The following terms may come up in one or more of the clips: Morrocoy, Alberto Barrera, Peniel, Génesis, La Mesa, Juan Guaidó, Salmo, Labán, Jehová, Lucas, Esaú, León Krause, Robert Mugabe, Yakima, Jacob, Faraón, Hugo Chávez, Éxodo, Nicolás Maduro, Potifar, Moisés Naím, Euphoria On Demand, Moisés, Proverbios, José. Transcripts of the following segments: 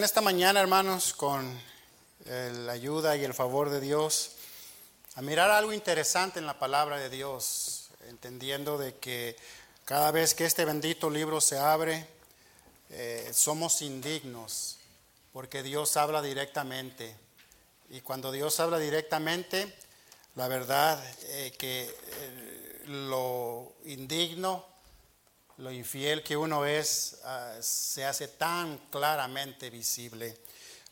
En esta mañana, hermanos, con la ayuda y el favor de Dios, a mirar algo interesante en la palabra de Dios, entendiendo de que cada vez que este bendito libro se abre, somos indignos, porque Dios habla directamente. Y cuando Dios habla directamente, la verdad que lo indigno, lo infiel que uno es, se hace tan claramente visible.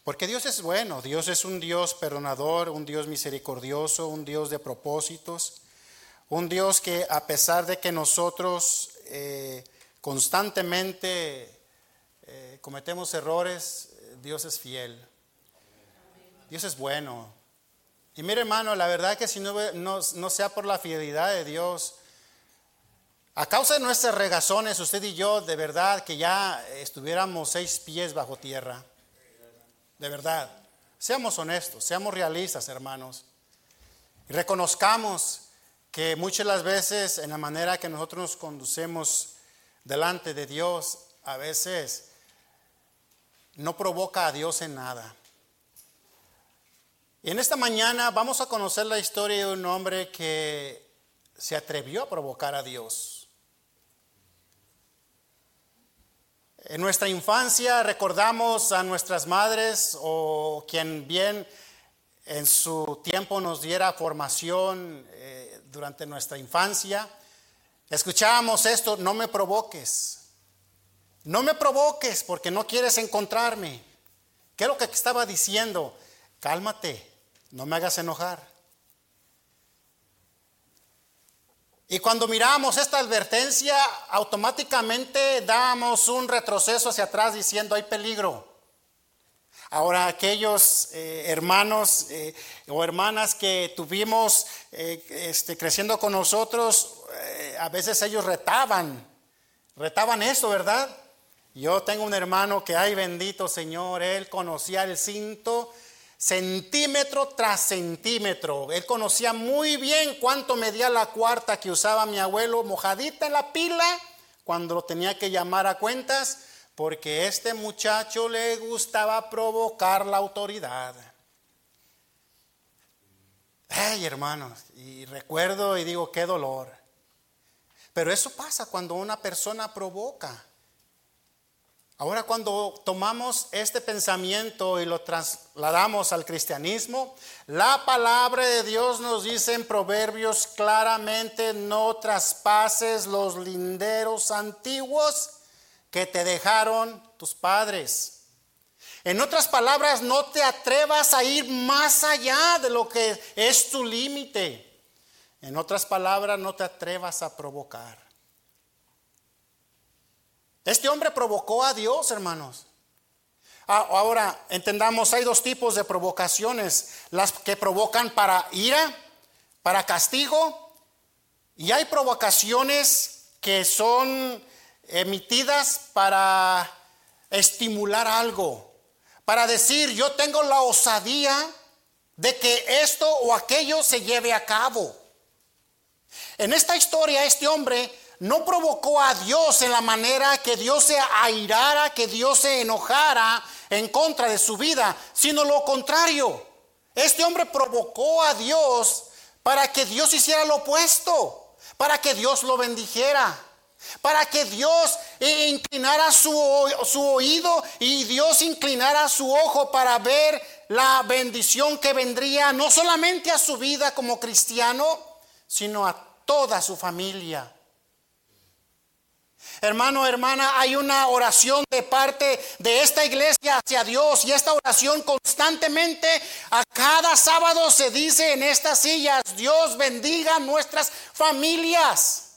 Porque Dios es bueno, Dios es un Dios perdonador, un Dios misericordioso, un Dios de propósitos, un Dios que a pesar de que nosotros constantemente cometemos errores, Dios es fiel. Dios es bueno. Y mire, hermano, la verdad que si no sea por la fidelidad de Dios, a causa de nuestras regazones, usted y yo, de verdad que ya estuviéramos 6 pies bajo tierra. De verdad. Seamos honestos, seamos realistas, hermanos. Reconozcamos que muchas de las veces en la manera que nosotros nos conducemos delante de Dios, a veces no provoca a Dios en nada. Y en esta mañana vamos a conocer la historia de un hombre que se atrevió a provocar a Dios. En nuestra infancia recordamos a nuestras madres o quien bien en su tiempo nos diera formación durante nuestra infancia. Escuchábamos esto: no me provoques. No me provoques porque no quieres encontrarme. ¿Qué es lo que estaba diciendo? Cálmate, no me hagas enojar. Y cuando miramos esta advertencia, automáticamente dábamos un retroceso hacia atrás diciendo: hay peligro. Ahora aquellos hermanos o hermanas que tuvimos creciendo con nosotros, a veces ellos retaban esto, ¿verdad? Yo tengo un hermano que, ay bendito Señor, él conocía el cinto centímetro tras centímetro. Él conocía muy bien cuánto medía la cuarta que usaba mi abuelo mojadita en la pila cuando lo tenía que llamar a cuentas, porque a este muchacho le gustaba provocar la autoridad. Ay, hermanos, y recuerdo y digo: qué dolor. Pero eso pasa cuando una persona provoca. Ahora, cuando tomamos este pensamiento y lo trasladamos al cristianismo, la palabra de Dios nos dice en Proverbios claramente: no traspases los linderos antiguos que te dejaron tus padres. En otras palabras, no te atrevas a ir más allá de lo que es tu límite. En otras palabras, no te atrevas a provocar. Este hombre provocó a Dios, hermanos. Ahora, entendamos, hay 2 tipos de provocaciones: las que provocan para ira, para castigo, y hay provocaciones que son emitidas para estimular algo, para decir: yo tengo la osadía de que esto o aquello se lleve a cabo. En esta historia, este hombre no provocó a Dios en la manera que Dios se airara, que Dios se enojara en contra de su vida, sino lo contrario. Este hombre provocó a Dios para que Dios hiciera lo opuesto, para que Dios lo bendijera, para que Dios inclinara su oído y Dios inclinara su ojo para ver la bendición que vendría no solamente a su vida como cristiano, sino a toda su familia. Hermano, hermana, hay una oración de parte de esta iglesia hacia Dios, y esta oración constantemente a cada sábado se dice en estas sillas: Dios bendiga nuestras familias.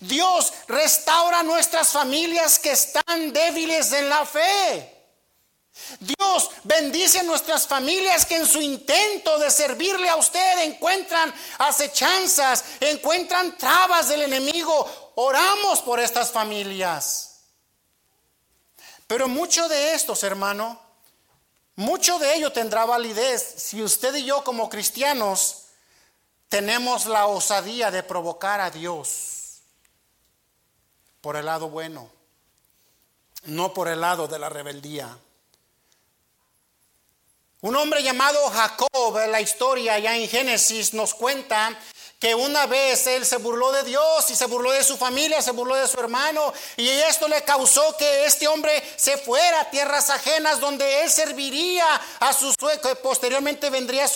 Dios restaura nuestras familias que están débiles en la fe. Dios bendice a nuestras familias que en su intento de servirle a usted encuentran acechanzas, encuentran trabas del enemigo. Oramos por estas familias. Pero mucho de estos, hermano, mucho de ello tendrá validez si usted y yo como cristianos tenemos la osadía de provocar a Dios por el lado bueno, no por el lado de la rebeldía. Un hombre llamado Jacob, en la historia allá en Génesis nos cuenta que una vez él se burló de Dios y se burló de su familia, se burló de su hermano, y esto le causó que este hombre se fuera a tierras ajenas donde él serviría a su suegro, que posteriormente vendría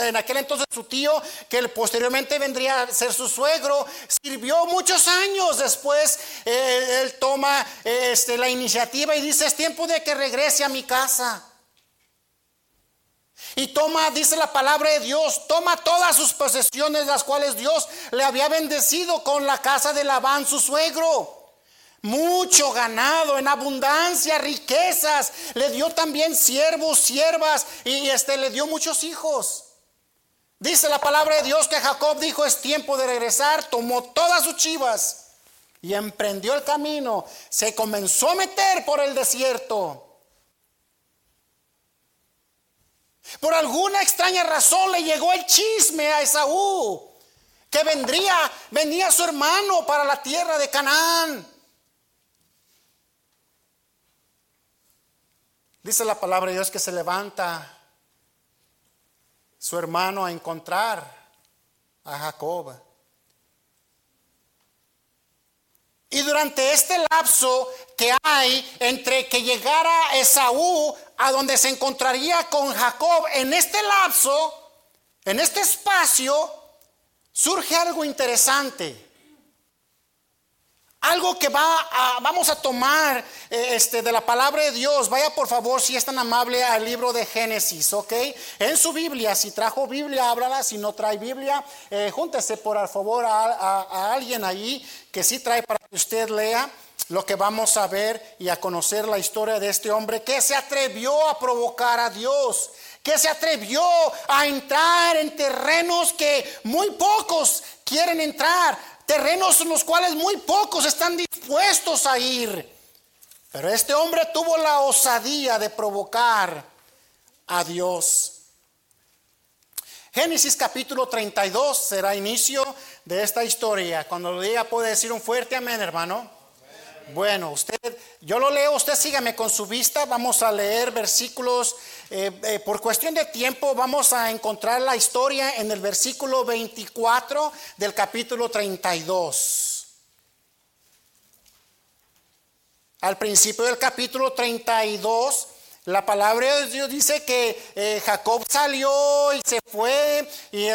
en aquel entonces su tío, que posteriormente vendría a ser su suegro. Sirvió muchos años después, él toma la iniciativa y dice: es tiempo de que regrese a mi casa. Y toma, dice la palabra de Dios, toma todas sus posesiones, las cuales Dios le había bendecido con la casa de Labán, su suegro. Mucho ganado, en abundancia, riquezas. Le dio también siervos, siervas, y le dio muchos hijos. Dice la palabra de Dios que Jacob dijo: es tiempo de regresar. Tomó todas sus chivas y emprendió el camino. Se comenzó a meter por el desierto. Por alguna extraña razón le llegó el chisme a Esaú que venía su hermano para la tierra de Canaán. Dice la palabra de Dios que se levanta su hermano a encontrar a Jacob. Y durante este lapso que hay entre que llegara Esaú a donde se encontraría con Jacob, en este lapso, en este espacio, surge algo interesante. Algo que vamos a tomar de la palabra de Dios. Vaya por favor, si es tan amable, al libro de Génesis, ¿ok? En su Biblia, si trajo Biblia, ábrala. Si no trae Biblia, júntese por favor a alguien ahí que sí trae para que usted lea lo que vamos a ver y a conocer la historia de este hombre que se atrevió a provocar a Dios, que se atrevió a entrar en terrenos que muy pocos quieren entrar. Terrenos en los cuales muy pocos están dispuestos a ir. Pero este hombre tuvo la osadía de provocar a Dios. Génesis capítulo 32 será inicio de esta historia. Cuando lo diga, puede decir un fuerte amén, hermano. Amén. Bueno, yo lo leo, usted sígame con su vista. Vamos a leer versículos. Por cuestión de tiempo vamos a encontrar la historia en el versículo 24 del capítulo 32. Al principio del capítulo 32, la palabra de Dios dice que Jacob salió y se fue, y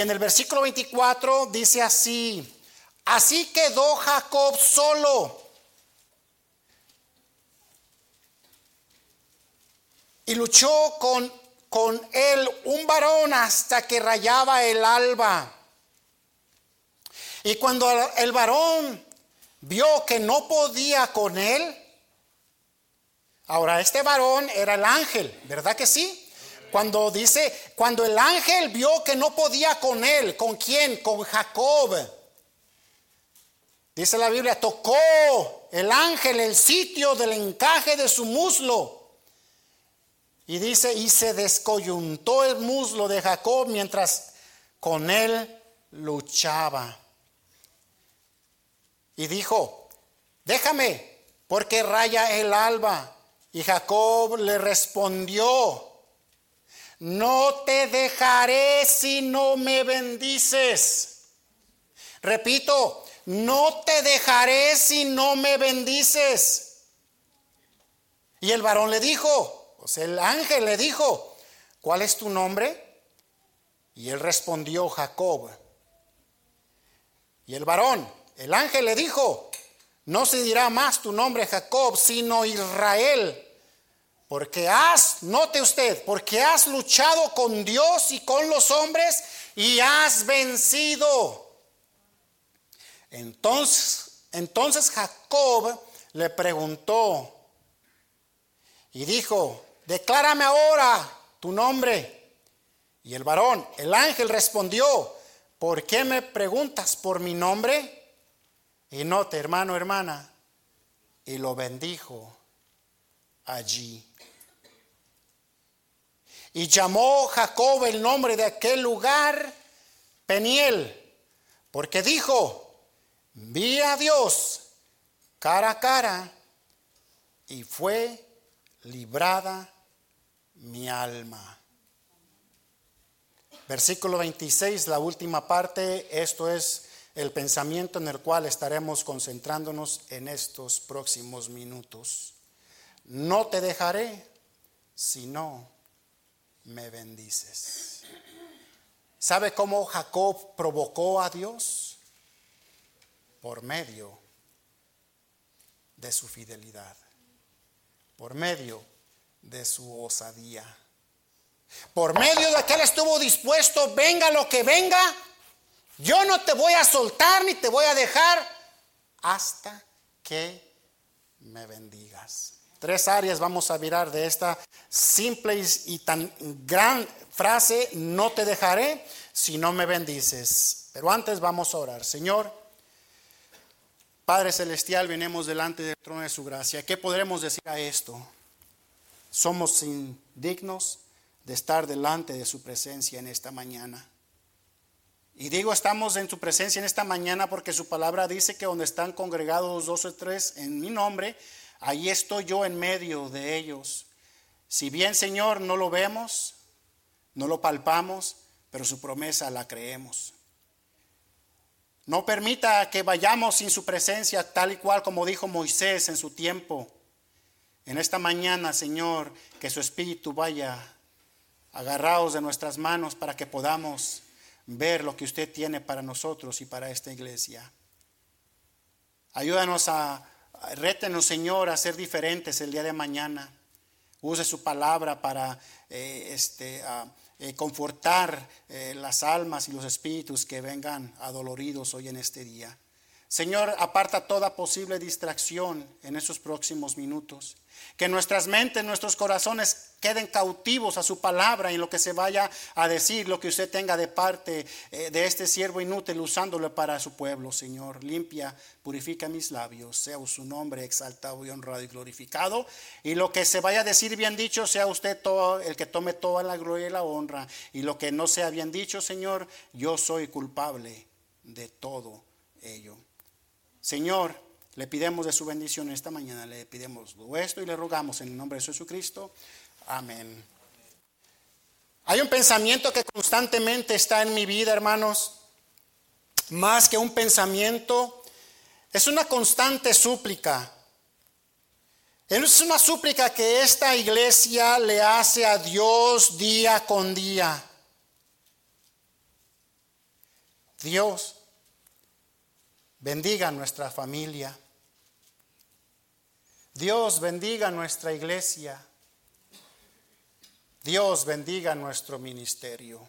en el versículo 24 dice así: así quedó Jacob solo. Y luchó con él un varón hasta que rayaba el alba. Y cuando el varón vio que no podía con él. Ahora, este varón era el ángel, ¿verdad que sí? Cuando el ángel vio que no podía con él, ¿con quién? Con Jacob. Dice la Biblia, tocó el ángel el sitio del encaje de su muslo. Y dice, y se descoyuntó el muslo de Jacob mientras con él luchaba. Y dijo, déjame, porque raya el alba. Y Jacob le respondió, no te dejaré si no me bendices. Repito, no te dejaré si no me bendices. Y el varón le dijo, el ángel le dijo, ¿cuál es tu nombre? Y él respondió, Jacob. Y el varón, el ángel le dijo, no se dirá más tu nombre Jacob, sino Israel, porque has luchado con Dios y con los hombres y has vencido. Entonces Jacob le preguntó y dijo, declárame ahora tu nombre. Y el varón, el ángel respondió, ¿por qué me preguntas por mi nombre? Y note, hermano, hermana, y lo bendijo allí. Y llamó Jacob el nombre de aquel lugar Peniel, porque dijo, vi a Dios cara a cara y fue librada mi alma. Versículo 26, la última parte, esto es el pensamiento en el cual estaremos concentrándonos en estos próximos minutos. No te dejaré si no me bendices. ¿Sabe cómo Jacob provocó a Dios? Por medio de su fidelidad, por medio de su osadía, por medio de que él estuvo dispuesto, venga lo que venga, yo no te voy a soltar ni te voy a dejar hasta que me bendigas. Tres áreas vamos a mirar de esta simple y tan gran frase, no te dejaré si no me bendices. Pero antes vamos a orar. Señor, Padre Celestial, venimos delante del trono de su gracia. ¿Qué podremos decir a esto? Somos indignos de estar delante de su presencia en esta mañana. Y digo, estamos en su presencia en esta mañana porque su palabra dice que donde están congregados dos o tres en mi nombre, ahí estoy yo en medio de ellos. Si bien, Señor, no lo vemos, no lo palpamos, pero su promesa la creemos. No permita que vayamos sin su presencia, tal y cual como dijo Moisés en su tiempo. En esta mañana, Señor, que su espíritu vaya agarrados de nuestras manos para que podamos ver lo que usted tiene para nosotros y para esta iglesia. Ayúdanos rétenos, Señor, a ser diferentes el día de mañana. Use su palabra para confortar las almas y los espíritus que vengan adoloridos hoy en este día. Señor, aparta toda posible distracción en estos próximos minutos. Que nuestras mentes, nuestros corazones queden cautivos a su palabra y en lo que se vaya a decir, lo que usted tenga de parte de este siervo inútil, usándolo para su pueblo. Señor, limpia, purifica mis labios, sea su nombre exaltado y honrado y glorificado, y lo que se vaya a decir bien dicho, sea usted todo el que tome toda la gloria y la honra, y lo que no sea bien dicho, Señor, yo soy culpable de todo ello. Señor, le pidemos de su bendición esta mañana, le pidemos esto y le rogamos en el nombre de Jesucristo. Amén. Hay un pensamiento que constantemente está en mi vida, hermanos. Más que un pensamiento, es una constante súplica. Es una súplica que esta iglesia le hace a Dios día con día. Dios, bendiga nuestra familia. Dios bendiga nuestra iglesia. Dios bendiga nuestro ministerio.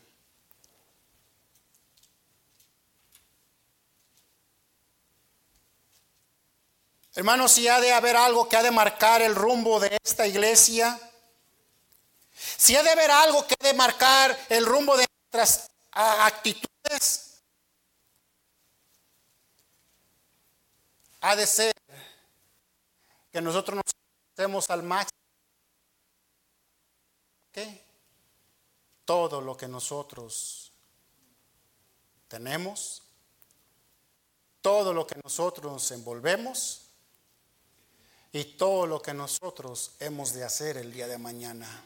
Hermanos, si ha de haber algo que ha de marcar el rumbo de esta iglesia, si ha de haber algo que ha de marcar el rumbo de nuestras actitudes, ha de ser que nosotros nos hacemos al máximo. ¿Okay? Todo lo que nosotros tenemos, todo lo que nosotros nos envolvemos y todo lo que nosotros hemos de hacer el día de mañana.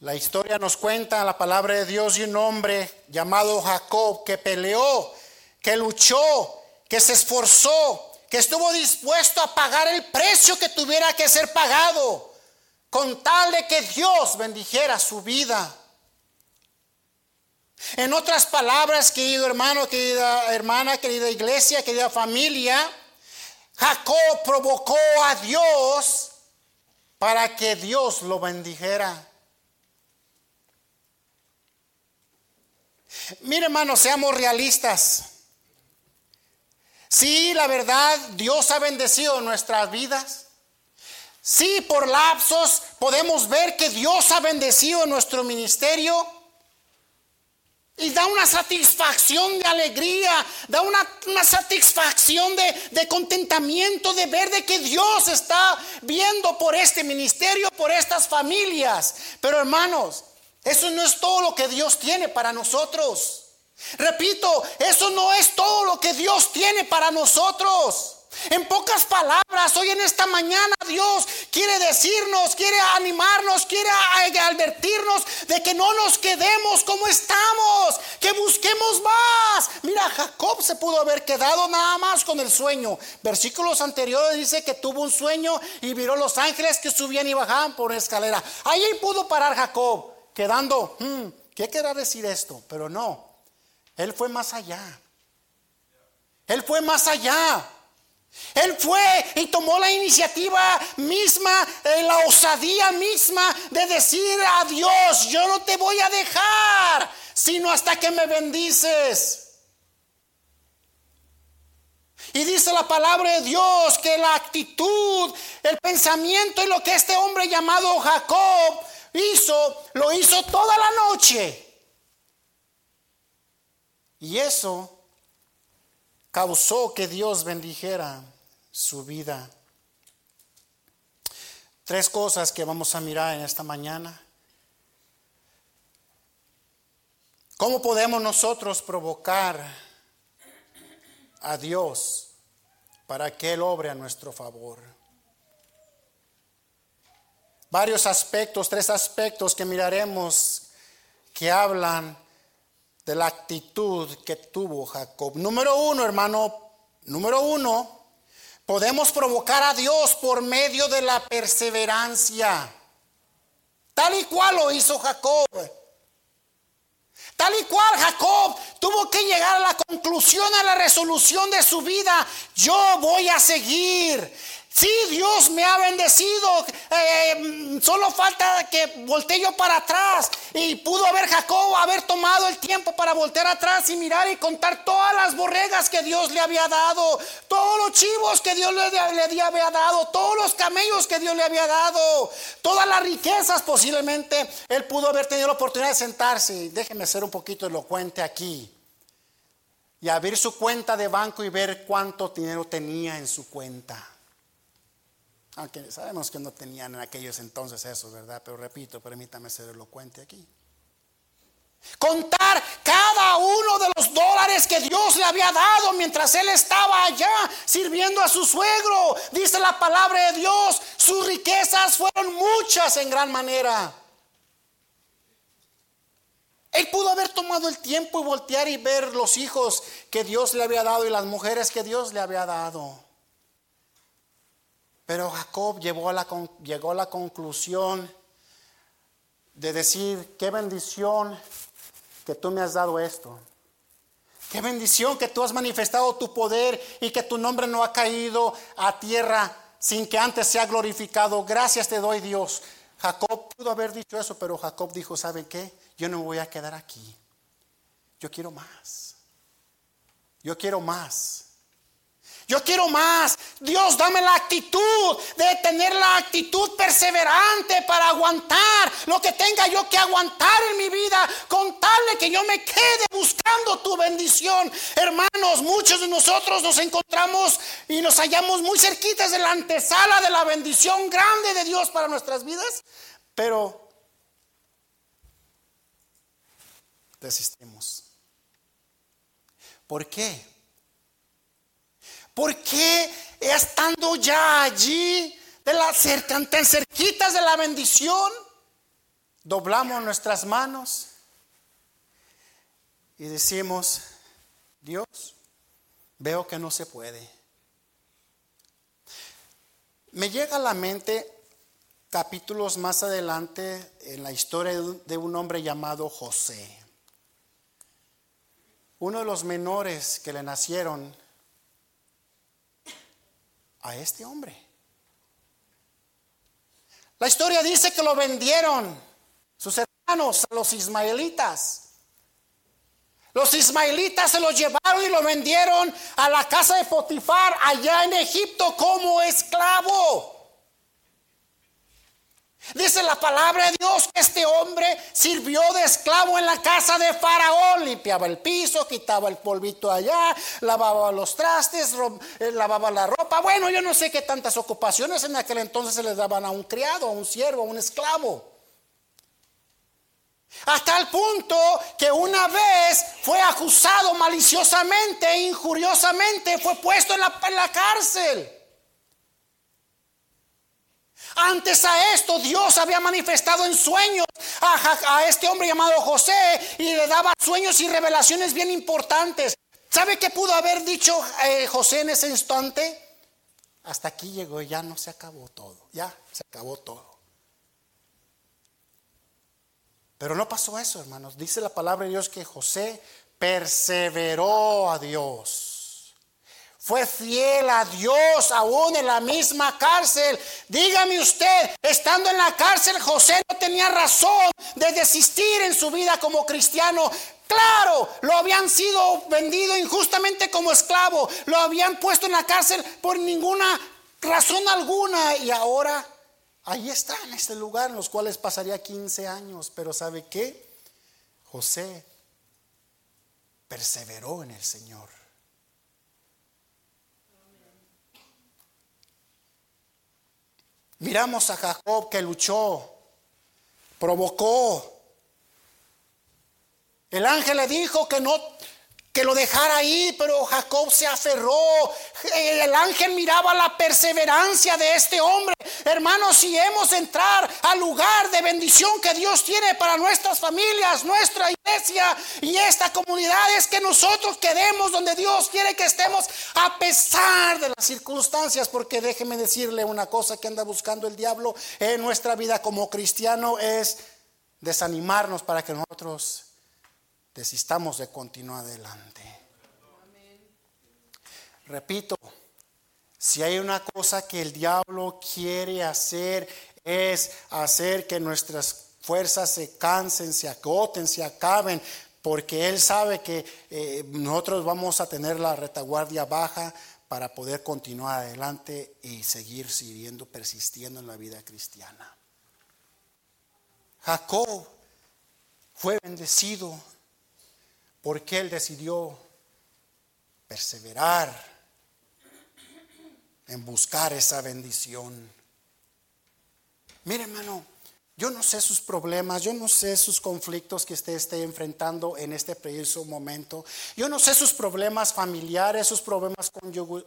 La historia nos cuenta la palabra de Dios y un hombre llamado Jacob que peleó, que luchó, que se esforzó, que estuvo dispuesto a pagar el precio que tuviera que ser pagado, con tal de que Dios bendijera su vida. En otras palabras, querido hermano, querida hermana, querida iglesia, querida familia, Jacob provocó a Dios para que Dios lo bendijera. Mire, hermano, seamos realistas. Sí, la verdad, Dios ha bendecido nuestras vidas. Sí, por lapsos podemos ver que Dios ha bendecido nuestro ministerio. Y da una satisfacción de alegría, da una satisfacción de contentamiento, de ver de que Dios está viendo por este ministerio, por estas familias. Pero hermanos, eso no es todo lo que Dios tiene para nosotros. Repito, eso no es todo lo que Dios tiene para nosotros. En pocas palabras, hoy en esta mañana Dios quiere decirnos, quiere animarnos, quiere advertirnos de que no nos quedemos como estamos, que busquemos más. Mira, Jacob se pudo haber quedado nada más con el sueño. Versículos anteriores dice que tuvo un sueño y miró los ángeles que subían y bajaban por una escalera. Ahí pudo parar Jacob, quedando, ¿qué querrá decir esto? Pero no, él fue más allá. Él fue más allá. Él fue y tomó la iniciativa misma, la osadía misma de decir a Dios: yo no te voy a dejar, sino hasta que me bendices. Y dice la palabra de Dios que la actitud, el pensamiento y lo que este hombre llamado Jacob hizo, lo hizo toda la noche. Y eso causó que Dios bendijera su vida. Tres cosas que vamos a mirar en esta mañana. ¿Cómo podemos nosotros provocar a Dios para que Él obre a nuestro favor? Varios aspectos, tres aspectos que miraremos que hablan de la actitud que tuvo Jacob. Número 1, hermano. Número 1, podemos provocar a Dios por medio de la perseverancia. Tal y cual lo hizo Jacob. Tal y cual Jacob tuvo que llegar a la conclusión, a la resolución de su vida. Yo voy a seguir. Sí, Dios me ha bendecido, solo falta que voltee yo para atrás. Y pudo haber Jacob haber tomado el tiempo para voltear atrás y mirar y contar todas las borregas que Dios le había dado, todos los chivos que Dios le había dado, todos los camellos que Dios le había dado, todas las riquezas. Posiblemente él pudo haber tenido la oportunidad de sentarse, déjeme ser un poquito elocuente aquí, y abrir su cuenta de banco y ver cuánto dinero tenía en su cuenta. Aunque sabemos que no tenían en aquellos entonces eso, ¿verdad? Pero repito, permítame ser elocuente aquí. Contar cada uno de los dólares que Dios le había dado mientras él estaba allá sirviendo a su suegro. Dice la palabra de Dios, sus riquezas fueron muchas en gran manera. Él pudo haber tomado el tiempo y voltear y ver los hijos que Dios le había dado y las mujeres que Dios le había dado. Pero Jacob llegó a la conclusión de decir: qué bendición que tú me has dado esto. Qué bendición que tú has manifestado tu poder y que tu nombre no ha caído a tierra sin que antes sea glorificado. Gracias te doy, Dios. Jacob pudo haber dicho eso, pero Jacob dijo: ¿saben qué? Yo no me voy a quedar aquí. Yo quiero más. Yo quiero más. Yo quiero más. Dios, dame la actitud de tener la actitud perseverante para aguantar lo que tenga yo que aguantar en mi vida, con tal de que yo me quede buscando tu bendición. Hermanos, muchos de nosotros nos encontramos y nos hallamos muy cerquitas de la antesala de la bendición grande de Dios para nuestras vidas, pero desistimos. ¿Por qué? ¿Por qué estando ya allí, tan cerquitas de la bendición, doblamos nuestras manos y decimos: Dios, veo que no se puede? Me llega a la mente capítulos más adelante en la historia de un hombre llamado José, uno de los menores que le nacieron a este hombre. La historia dice que lo vendieron sus hermanos a los ismaelitas. Los ismaelitas se lo llevaron y lo vendieron a la casa de Potifar allá en Egipto como esclavo. Dice la palabra de Dios que este hombre sirvió de esclavo en la casa de Faraón. Limpiaba el piso, quitaba el polvito allá, lavaba los trastes, lavaba la ropa. Bueno, yo no sé qué tantas ocupaciones en aquel entonces se les daban a un criado, a un siervo, a un esclavo. Hasta el punto que una vez fue acusado maliciosamente e injuriosamente, fue puesto en la cárcel. Antes a esto, Dios había manifestado en sueños a este hombre llamado José y le daba sueños y revelaciones bien importantes. ¿Sabe qué pudo haber dicho José en ese instante? Hasta aquí llegó, ya no se acabó todo, ya se acabó todo. Pero no pasó eso, hermanos. Dice la palabra de Dios que José perseveró a Dios. Fue fiel a Dios aún en la misma cárcel. Dígame usted, estando en la cárcel, José no tenía razón de desistir en su vida como cristiano. Claro, lo habían sido vendido injustamente como esclavo. Lo habían puesto en la cárcel por ninguna razón alguna. Y ahora, ahí está en este lugar en los cuales pasaría 15 años. Pero ¿sabe qué? José perseveró en el Señor. Miramos a Jacob que luchó, provocó. El ángel le dijo que lo dejara ahí, pero Jacob se aferró. El ángel miraba la perseverancia de este hombre. Hermanos, si hemos de entrar al lugar de bendición que Dios tiene para nuestras familias, nuestra iglesia y esta comunidad, es que nosotros quedemos donde Dios quiere que estemos a pesar de las circunstancias, porque déjeme decirle una cosa que anda buscando el diablo en nuestra vida como cristiano, es desanimarnos para que nosotros desistamos de continuar adelante. Repito, si hay una cosa que el diablo quiere hacer, es hacer que nuestras fuerzas se cansen, se agoten, se acaben, porque él sabe que nosotros vamos a tener la retaguardia baja para poder continuar adelante y seguir sirviendo, persistiendo en la vida cristiana. Jacob fue bendecido porque él decidió perseverar en buscar esa bendición. Mire, hermano, yo no sé sus problemas, yo no sé sus conflictos que usted esté enfrentando en este preciso momento. Yo no sé sus problemas familiares, sus problemas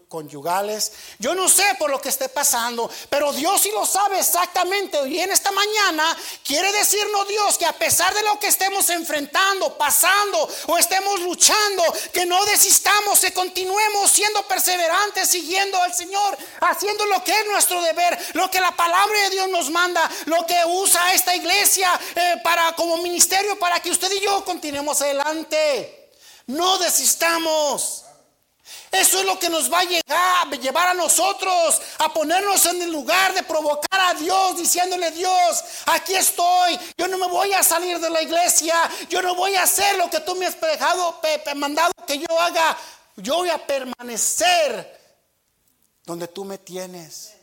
conyugales. Yo no sé por lo que esté pasando, pero Dios sí lo sabe exactamente. Y en esta mañana quiere decirnos Dios que a pesar de lo que estemos enfrentando, pasando o estemos luchando, que no desistamos, que continuemos siendo perseverantes, siguiendo al Señor, haciendo lo que es nuestro deber, lo que la palabra de Dios nos manda, lo que usa a esta iglesia para como ministerio, para que usted y yo continuemos adelante. No desistamos. Eso es lo que nos va a llevar a nosotros a ponernos en el lugar de provocar a Dios, diciéndole: Dios, aquí estoy, yo no me voy a salir de la iglesia, yo no voy a hacer lo que tú me has mandado que yo haga, yo voy a permanecer donde tú me tienes.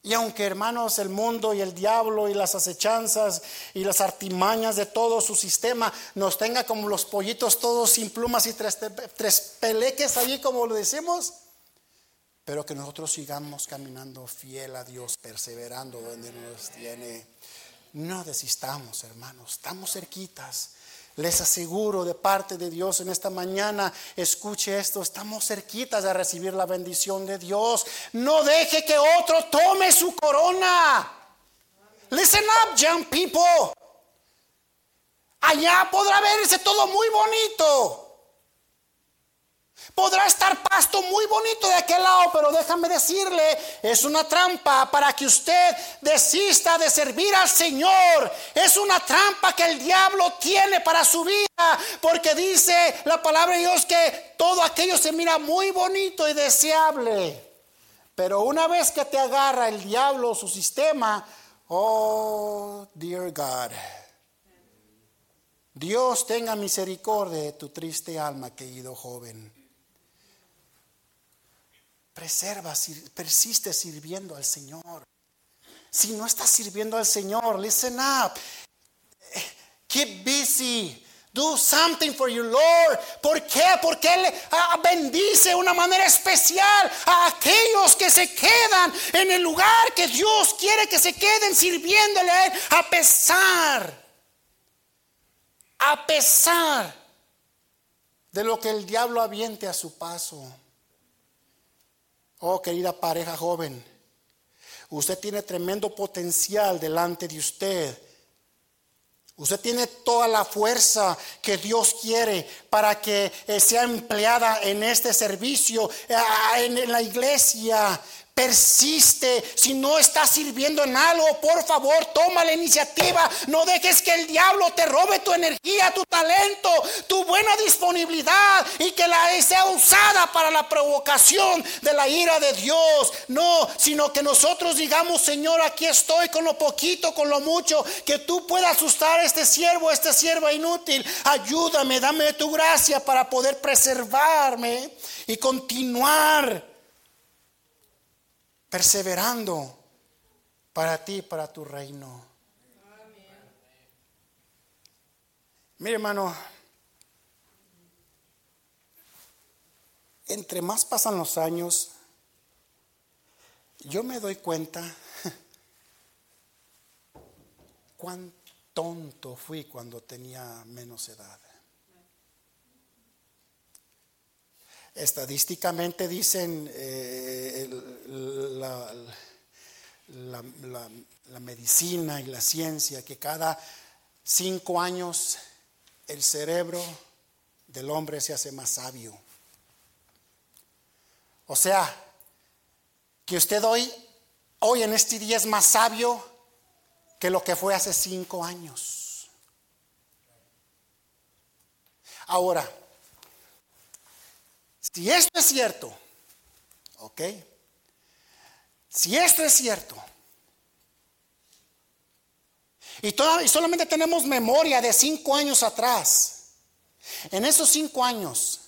Y aunque, hermanos, el mundo y el diablo y las acechanzas y las artimañas de todo su sistema nos tenga como los pollitos todos sin plumas y tres peleques allí, como lo decimos, pero que nosotros sigamos caminando fiel a Dios, perseverando donde nos tiene. No desistamos, hermanos, estamos cerquitas. Les aseguro de parte de Dios en esta mañana, escuche esto, estamos cerquitas de recibir la bendición de Dios. No deje que otro tome su corona. Listen up, young people. Allá podrá verse todo muy bonito. Podrá estar pasto muy bonito de aquel lado, pero déjame decirle, es una trampa para que usted desista de servir al Señor. Es una trampa que el diablo tiene para su vida, porque dice la palabra de Dios que todo aquello se mira muy bonito y deseable, pero una vez que te agarra el diablo, su sistema, oh dear God, Dios tenga misericordia de tu triste alma, querido joven. Preserva, persiste sirviendo al Señor. Si no estás sirviendo al Señor, listen up, keep busy. Do something for your Lord. ¿Por qué? Porque Él bendice de una manera especial a aquellos que se quedan en el lugar que Dios quiere que se queden sirviéndole a Él, a pesar de lo que el diablo aviente a su paso. Oh, querida pareja joven, usted tiene tremendo potencial delante de usted. Usted tiene toda la fuerza que Dios quiere para que sea empleada en este servicio, en la iglesia. Persiste. Si no estás sirviendo en algo, por favor, toma la iniciativa. No dejes que el diablo te robe tu energía, tu talento, tu buena disponibilidad, y que la sea usada para la provocación de la ira de Dios. No, sino que nosotros digamos: Señor, aquí estoy, con lo poquito, con lo mucho, que tú puedas usar a este siervo, esta sierva inútil. Ayúdame, dame tu gracia para poder preservarme y continuar perseverando para ti, para tu reino. Amén. Mire, hermano, entre más pasan los años, yo me doy cuenta cuán tonto fui cuando tenía menos edad. Estadísticamente dicen, la medicina y la ciencia, que cada 5 años el cerebro del hombre se hace más sabio. O sea, que usted hoy en este día es más sabio que lo que fue hace 5 años. Ahora, si esto es cierto, ok, si esto es cierto, y solamente tenemos memoria de 5 años atrás, en esos 5 años,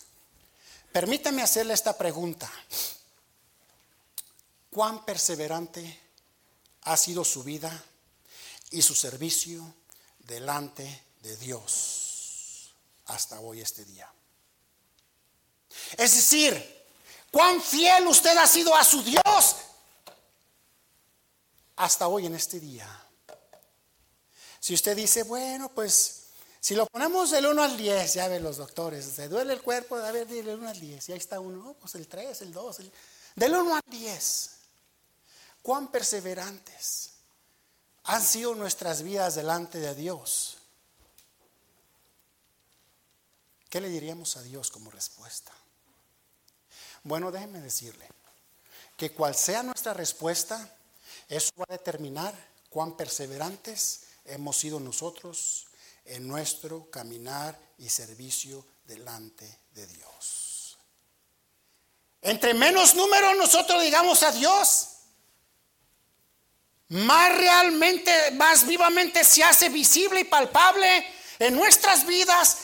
permítame hacerle esta pregunta: ¿cuán perseverante ha sido su vida y su servicio delante de Dios hasta hoy, este día? Es decir, ¿cuán fiel usted ha sido a su Dios hasta hoy, en este día? Si usted dice: bueno, pues si lo ponemos del 1 al 10, ya ven los doctores, se duele el cuerpo, a ver, del 1 al 10, y ahí está uno, pues el 3, el 2, del 1 al 10, ¿cuán perseverantes han sido nuestras vidas delante de Dios? ¿Qué le diríamos a Dios como respuesta? Bueno, déjeme decirle que cual sea nuestra respuesta, eso va a determinar cuán perseverantes hemos sido nosotros en nuestro caminar y servicio delante de Dios. Entre menos número nosotros digamos a Dios, más vivamente se hace visible y palpable en nuestras vidas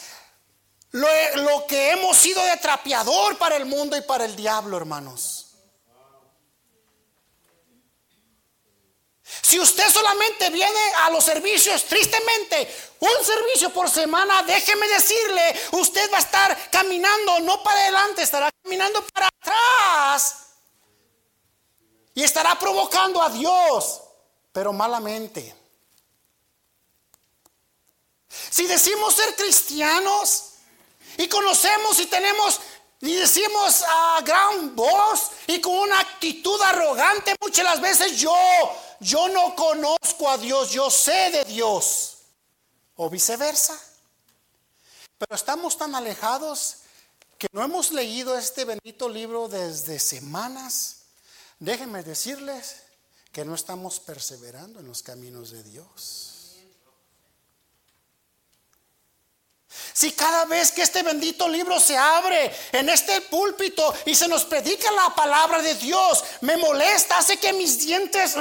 lo que hemos sido de trapeador para el mundo y para el diablo, hermanos. Si usted solamente viene a los servicios, tristemente, un servicio por semana, déjeme decirle, usted va a estar caminando no para adelante, estará caminando para atrás, y estará provocando a Dios, pero malamente. Si decimos ser cristianos y conocemos y tenemos y decimos a gran voz y con una actitud arrogante muchas las veces: yo no conozco a Dios, yo sé de Dios, o viceversa. Pero estamos tan alejados que no hemos leído este bendito libro desde semanas. Déjenme decirles que no estamos perseverando en los caminos de Dios. Si cada vez que este bendito libro se abre en este púlpito y se nos predica la palabra de Dios, me molesta, hace que mis dientes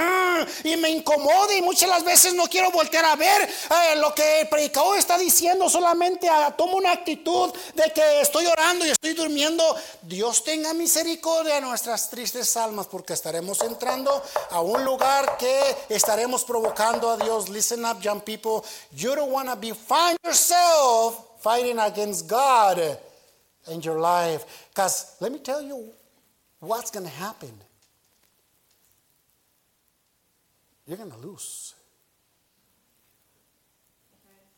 y me incomode, y muchas las veces no quiero voltear a ver lo que el predicador está diciendo, solamente tomo una actitud de que estoy orando y estoy durmiendo. Dios tenga misericordia de nuestras tristes almas, porque estaremos entrando a un lugar que estaremos provocando a Dios. Listen up, young people, you don't want to be find yourself fighting against God in your life. Because let me tell you what's going to happen. You're going to lose.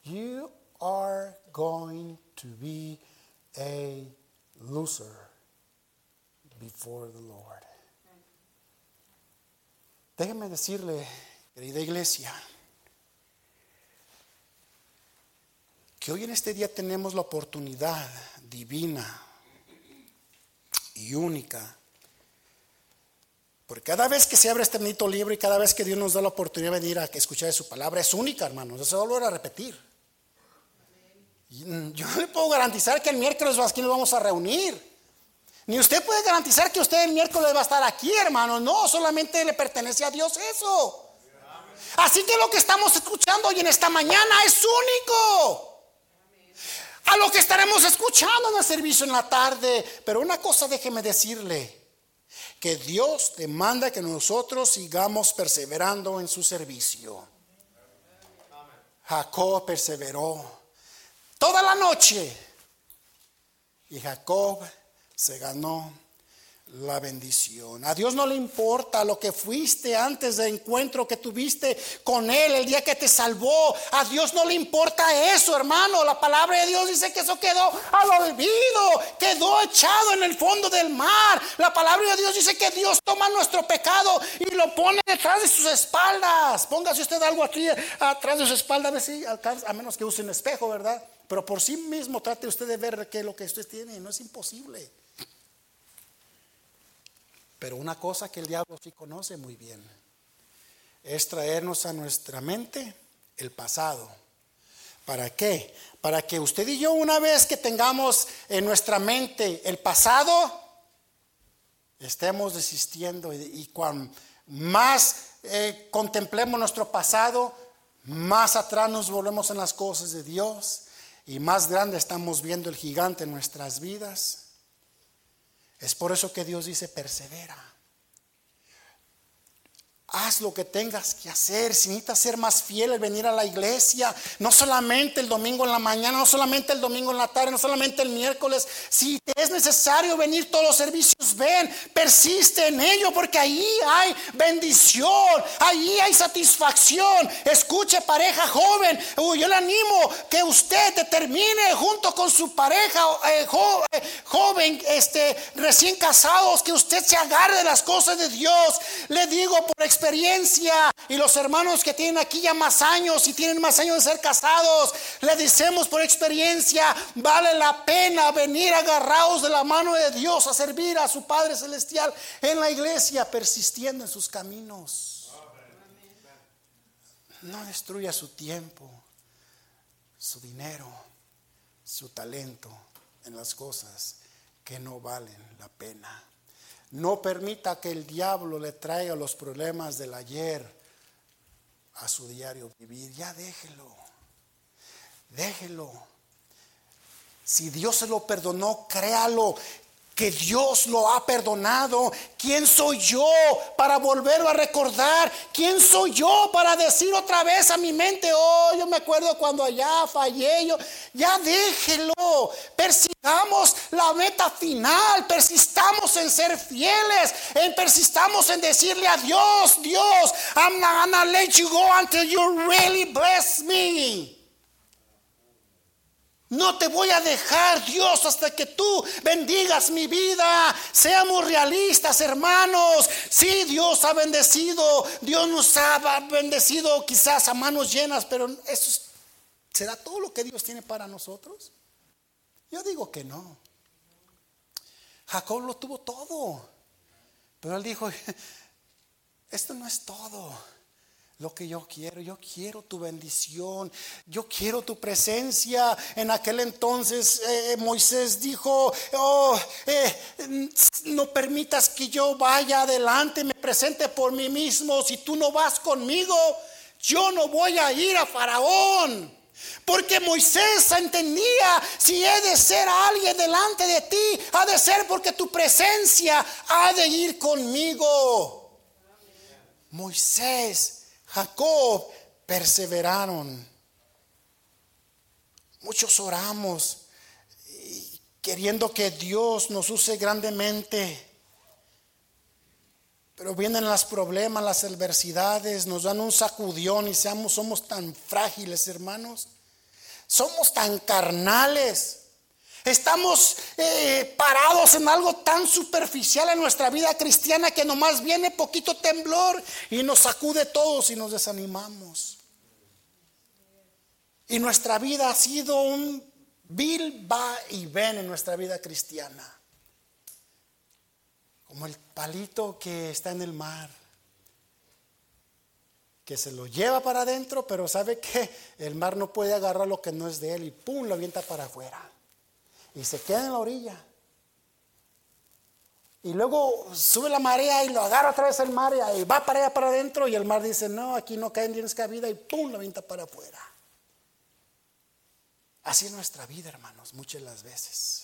You are going to be a loser before the Lord. Déjeme decirle, querida iglesia, que hoy en este día tenemos la oportunidad divina y única. Porque cada vez que se abre este bonito libro y cada vez que Dios nos da la oportunidad de venir a escuchar de su palabra, es única, hermanos. Eso lo voy a repetir. Yo no le puedo garantizar que el miércoles aquí nos vamos a reunir. Ni usted puede garantizar que usted el miércoles va a estar aquí, hermano. No, solamente le pertenece a Dios eso. Así que lo que estamos escuchando hoy en esta mañana es único. A lo que estaremos escuchando en el servicio en la tarde. Pero una cosa déjeme decirle, que Dios demanda que nosotros sigamos perseverando en su servicio. Jacob perseveró toda la noche y Jacob se ganó la bendición. A Dios no le importa lo que fuiste antes del encuentro que tuviste con Él, el día que te salvó. A Dios no le importa eso, hermano. La palabra de Dios dice que eso quedó al olvido, quedó echado en el fondo del mar. La palabra de Dios dice que Dios toma nuestro pecado y lo pone detrás de sus espaldas. Póngase usted algo aquí atrás de su espalda, a ver si alcanza, a menos que use un espejo, ¿verdad? Pero por sí mismo trate usted de ver que lo que usted tiene no es imposible. Pero una cosa que el diablo sí conoce muy bien es traernos a nuestra mente el pasado. ¿Para qué? Para que usted y yo, una vez que tengamos en nuestra mente el pasado, estemos desistiendo. Y cuanto más contemplemos nuestro pasado, más atrás nos volvemos en las cosas de Dios y más grande estamos viendo el gigante en nuestras vidas. Es por eso que Dios dice: persevera. Haz lo que tengas que hacer. Si necesitas ser más fiel al venir a la iglesia, no solamente el domingo en la mañana, no solamente el domingo en la tarde, no solamente el miércoles. Si te es necesario venir todos los servicios, ven, persiste en ello, porque ahí hay bendición, ahí hay satisfacción. Escuche, pareja joven, yo le animo que usted determine junto con su pareja joven, recién casados, que usted se agarre de las cosas de Dios. Le digo por experiencia, y los hermanos que tienen aquí ya más años y tienen más años de ser casados, le decimos por experiencia: vale la pena venir agarrados de la mano de Dios a servir a su Padre Celestial en la iglesia, persistiendo en sus caminos. No destruya su tiempo, su dinero, su talento en las cosas que no valen la pena. No permita que el diablo le traiga los problemas del ayer a su diario vivir. Ya déjelo, déjelo. Si Dios se lo perdonó, créalo que Dios lo ha perdonado. ¿Quién soy yo para volverlo a recordar? ¿Quién soy yo para decir otra vez a mi mente: oh, yo me acuerdo cuando allá fallé? Ya déjelo. Persistamos la meta final. Persistamos en ser fieles. Persistamos en decirle a Dios: Dios, I'm not gonna let you go until you really bless me. No te voy a dejar, Dios, hasta que tú bendigas mi vida. Seamos realistas, hermanos. Sí, Dios ha bendecido. Dios nos ha bendecido quizás a manos llenas, pero ¿eso será todo lo que Dios tiene para nosotros? Yo digo que no. Jacob lo tuvo todo, pero él dijo: esto no es todo lo que yo quiero tu bendición, yo quiero tu presencia. En aquel entonces Moisés dijo: no permitas que yo vaya adelante, me presente por mí mismo. Si tú no vas conmigo, yo no voy a ir a Faraón. Porque Moisés entendía: si he de ser alguien delante de ti, ha de ser porque tu presencia ha de ir conmigo. Moisés, Jacob perseveraron. Muchos oramos queriendo que Dios nos use grandemente, pero vienen los problemas, las adversidades, nos dan un sacudión y somos tan frágiles, hermanos. Somos tan carnales. Estamos parados en algo tan superficial en nuestra vida cristiana que nomás viene poquito temblor y nos sacude todos y nos desanimamos. Y nuestra vida ha sido un vil va y ven en nuestra vida cristiana. Como el palito que está en el mar, que se lo lleva para adentro, pero sabe que el mar no puede agarrar lo que no es de él y ¡pum!, lo avienta para afuera y se queda en la orilla. Y luego sube la marea y lo agarra otra vez el mar y ahí va para allá para adentro, y el mar dice: no, aquí no caen, tienes cabida, y ¡pum!, lo avienta para afuera. Así es nuestra vida, hermanos, muchas las veces.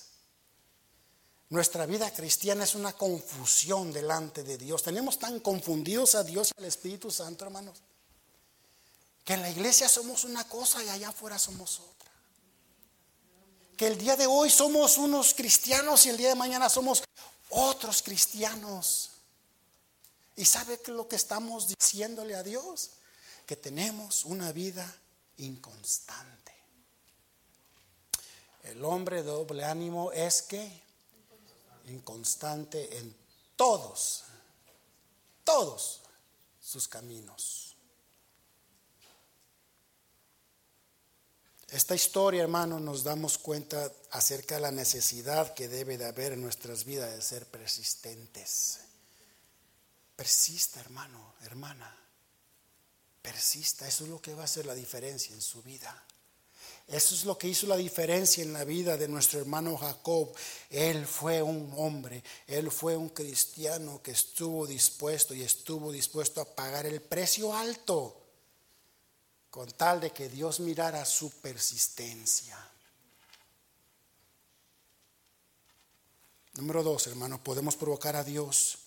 Nuestra vida cristiana es una confusión delante de Dios. Tenemos tan confundidos a Dios y al Espíritu Santo, hermanos, que en la iglesia somos una cosa y allá afuera somos otra. Que el día de hoy somos unos cristianos y el día de mañana somos otros cristianos. ¿Y sabe que lo que estamos diciéndole a Dios? Que tenemos una vida inconstante. El hombre de doble ánimo es que inconstante en todos sus caminos. Esta historia, hermanos, nos damos cuenta acerca de la necesidad que debe de haber en nuestras vidas de ser persistentes. Persista, hermano, hermana. Persista, eso es lo que va a hacer la diferencia en su vida. Eso es lo que hizo la diferencia en la vida de nuestro hermano Jacob. Él fue un hombre, él fue un cristiano que estuvo dispuesto a pagar el precio alto con tal de que Dios mirara su persistencia. Número 2, hermano, podemos provocar a Dios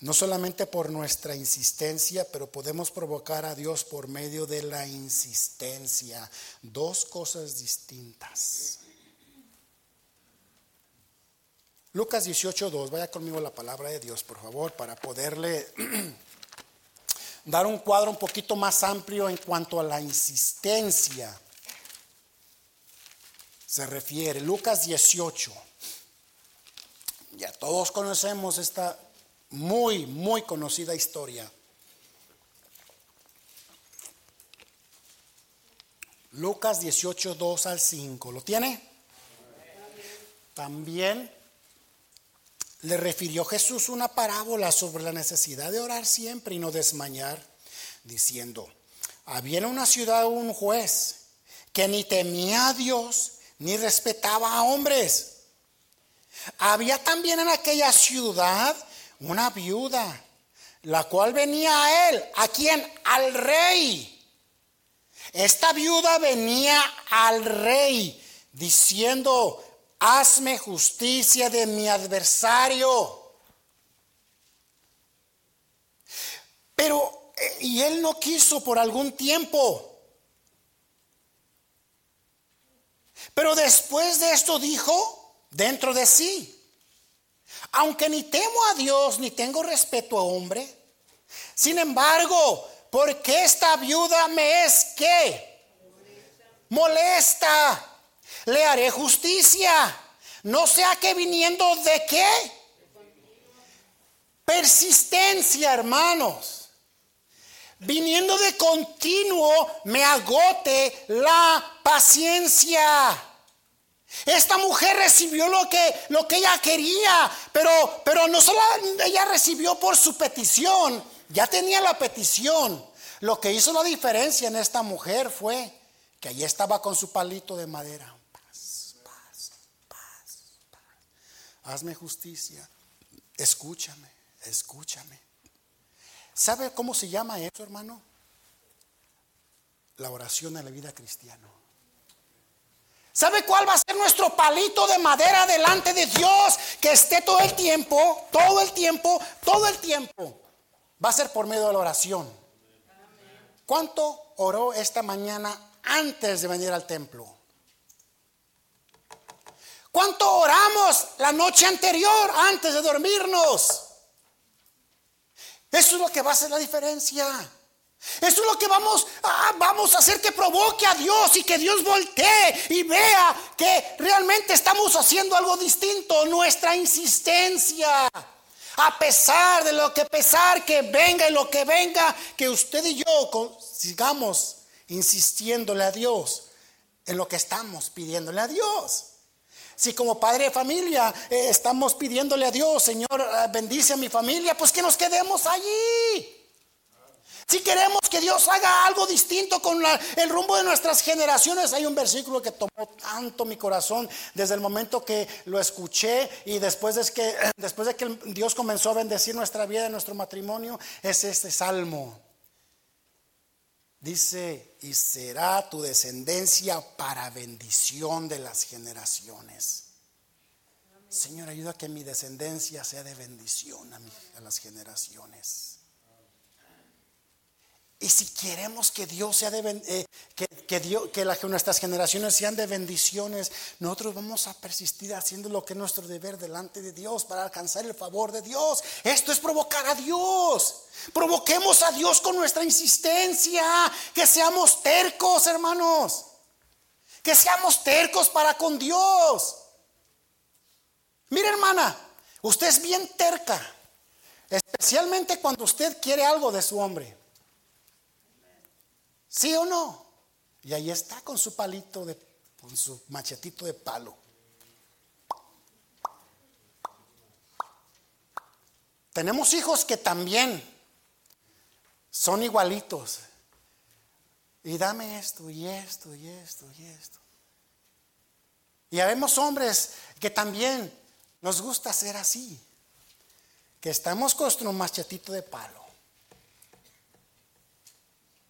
no solamente por nuestra insistencia, pero podemos provocar a Dios por medio de la insistencia. Dos cosas distintas. Lucas 18:2, vaya conmigo a la palabra de Dios, por favor, para poderle dar un cuadro un poquito más amplio en cuanto a la insistencia se refiere. Lucas 18. Ya todos conocemos esta muy conocida historia. Lucas 18, 2 al 5. ¿Lo tiene? También le refirió Jesús una parábola sobre la necesidad de orar siempre y no desmayar, diciendo: había en una ciudad un juez que ni temía a Dios ni respetaba a hombres. Había también en aquella ciudad una viuda, la cual venía a él. ¿A quién? Al rey. Esta viuda venía al rey diciendo: hazme justicia de mi adversario. Pero, y él no quiso por algún tiempo. Pero después de esto dijo dentro de sí: aunque ni temo a Dios ni tengo respeto a hombre, sin embargo, porque esta viuda me es que molesta, le haré justicia, no sea que viniendo de qué, persistencia, hermanos, viniendo de continuo me agote la paciencia. Esta mujer recibió lo que ella quería, pero no solo ella recibió por su petición, ya tenía la petición. Lo que hizo la diferencia en esta mujer fue que allí estaba con su palito de madera. Paz. Hazme justicia. Escúchame. ¿Sabe cómo se llama eso, hermano? La oración en la vida cristiana. ¿Sabe cuál va a ser nuestro palito de madera delante de Dios? Que esté todo el tiempo. Va a ser por medio de la oración. ¿Cuánto oró esta mañana antes de venir al templo? ¿Cuánto oramos la noche anterior antes de dormirnos? Eso es lo que va a hacer la diferencia. Eso es lo que vamos a hacer que provoque a Dios y que Dios voltee y vea que realmente estamos haciendo algo distinto. Nuestra insistencia, a pesar de lo que pesar que venga y lo que venga, que usted y yo sigamos insistiéndole a Dios en lo que estamos pidiéndole a Dios. Si como padre de familia estamos pidiéndole a Dios, Señor, bendice a mi familia, pues que nos quedemos allí. Si queremos que Dios haga algo distinto con el rumbo de nuestras generaciones, hay un versículo que tomó tanto mi corazón desde el momento que lo escuché y después de que Dios comenzó a bendecir nuestra vida y nuestro matrimonio, es este salmo. Dice: y será tu descendencia para bendición de las generaciones. Amén. Señor, ayuda a que mi descendencia sea de bendición a las generaciones. Y si queremos que Dios sea que nuestras generaciones sean de bendiciones, nosotros vamos a persistir haciendo lo que es nuestro deber delante de Dios para alcanzar el favor de Dios. Esto es provocar a Dios. Provoquemos a Dios con nuestra insistencia. Que seamos tercos, hermanos. Que seamos tercos para con Dios. Mira, hermana, usted es bien terca, especialmente cuando usted quiere algo de su hombre. ¿Sí o no? Y ahí está con su con su machetito de palo. Tenemos hijos que también son igualitos. Y dame esto, y esto, y esto, y esto. Y habemos hombres que también nos gusta ser así, que estamos con nuestro machetito de palo.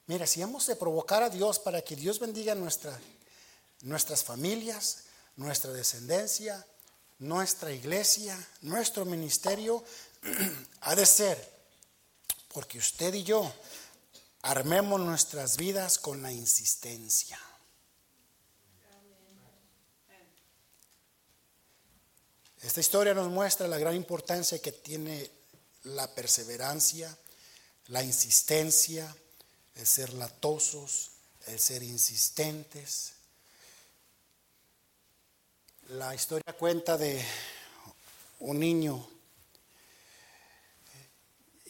Mira, si hemos de provocar a Dios para que Dios bendiga nuestras familias, nuestra descendencia, nuestra iglesia, nuestro ministerio, ha de ser porque usted y yo armemos nuestras vidas con la insistencia. Esta historia nos muestra la gran importancia que tiene la perseverancia, la insistencia, el ser latosos, el ser insistentes. La historia cuenta de un niño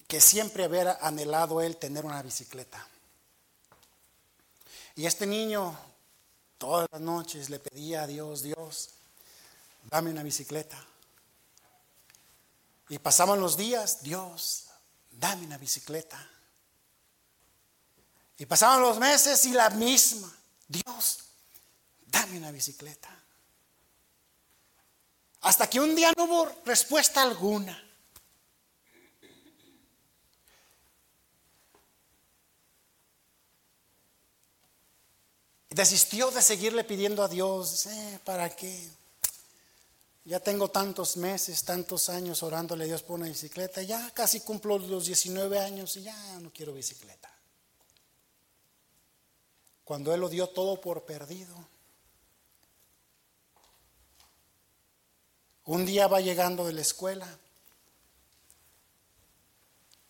que siempre había anhelado él tener una bicicleta. Y este niño todas las noches le pedía a Dios: Dios, dame una bicicleta. Y pasaban los días: Dios, dame una bicicleta. Y pasaban los meses y la misma: Dios, dame una bicicleta. Hasta que un día no hubo respuesta alguna. Desistió de seguirle pidiendo a Dios. ¿Para qué? Ya tengo tantos meses, tantos años orándole a Dios por una bicicleta. Ya casi cumplo los 19 años y ya no quiero bicicleta. Cuando él lo dio todo por perdido. Un día va llegando de la escuela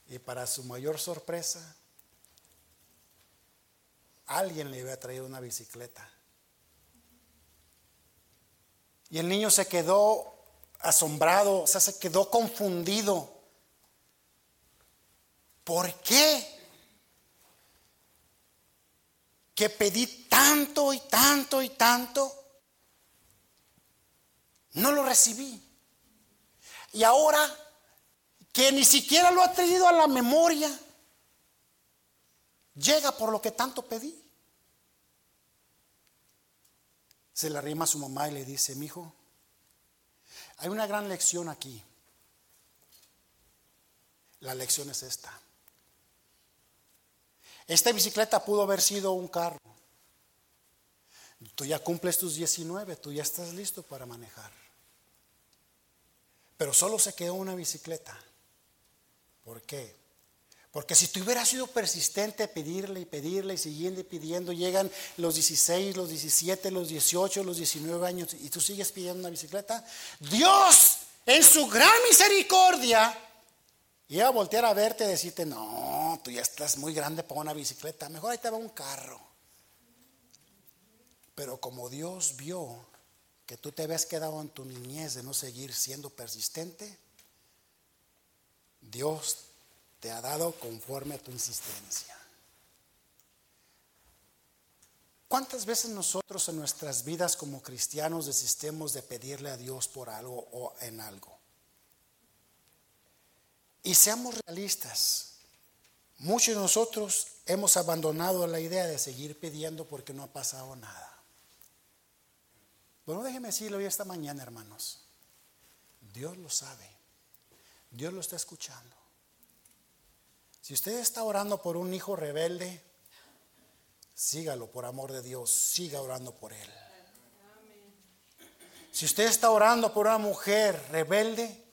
y para su mayor sorpresa, alguien le había traído una bicicleta. Y el niño se quedó asombrado, o sea, se quedó confundido. ¿Por qué? Que pedí tanto y tanto y tanto, no lo recibí. Y ahora que ni siquiera lo ha traído a la memoria, llega por lo que tanto pedí. Se le arrima a su mamá y le dice: mijo, hay una gran lección aquí. La lección es esta: esta bicicleta pudo haber sido un carro. Tú ya cumples tus 19, tú ya estás listo para manejar. Pero solo se quedó una bicicleta. ¿Por qué? Porque si tú hubieras sido persistente, pedirle y pedirle y siguiendo y pidiendo, llegan los 16, los 17, los 18, los 19 años y tú sigues pidiendo una bicicleta, Dios en su gran misericordia iba a voltear a verte y decirte: no, tú ya estás muy grande para una bicicleta, mejor ahí te va un carro. Pero como Dios vio que tú te habías quedado en tu niñez de no seguir siendo persistente, Dios te ha dado conforme a tu insistencia. ¿Cuántas veces nosotros en nuestras vidas como cristianos desistimos de pedirle a Dios por algo o en algo? Y seamos realistas, muchos de nosotros hemos abandonado la idea de seguir pidiendo porque no ha pasado nada. Bueno, déjeme decirlo hoy esta mañana, hermanos, Dios lo sabe, Dios lo está escuchando. Si usted está orando por un hijo rebelde, sígalo, por amor de Dios, siga orando por él. Si usted está orando por una mujer rebelde,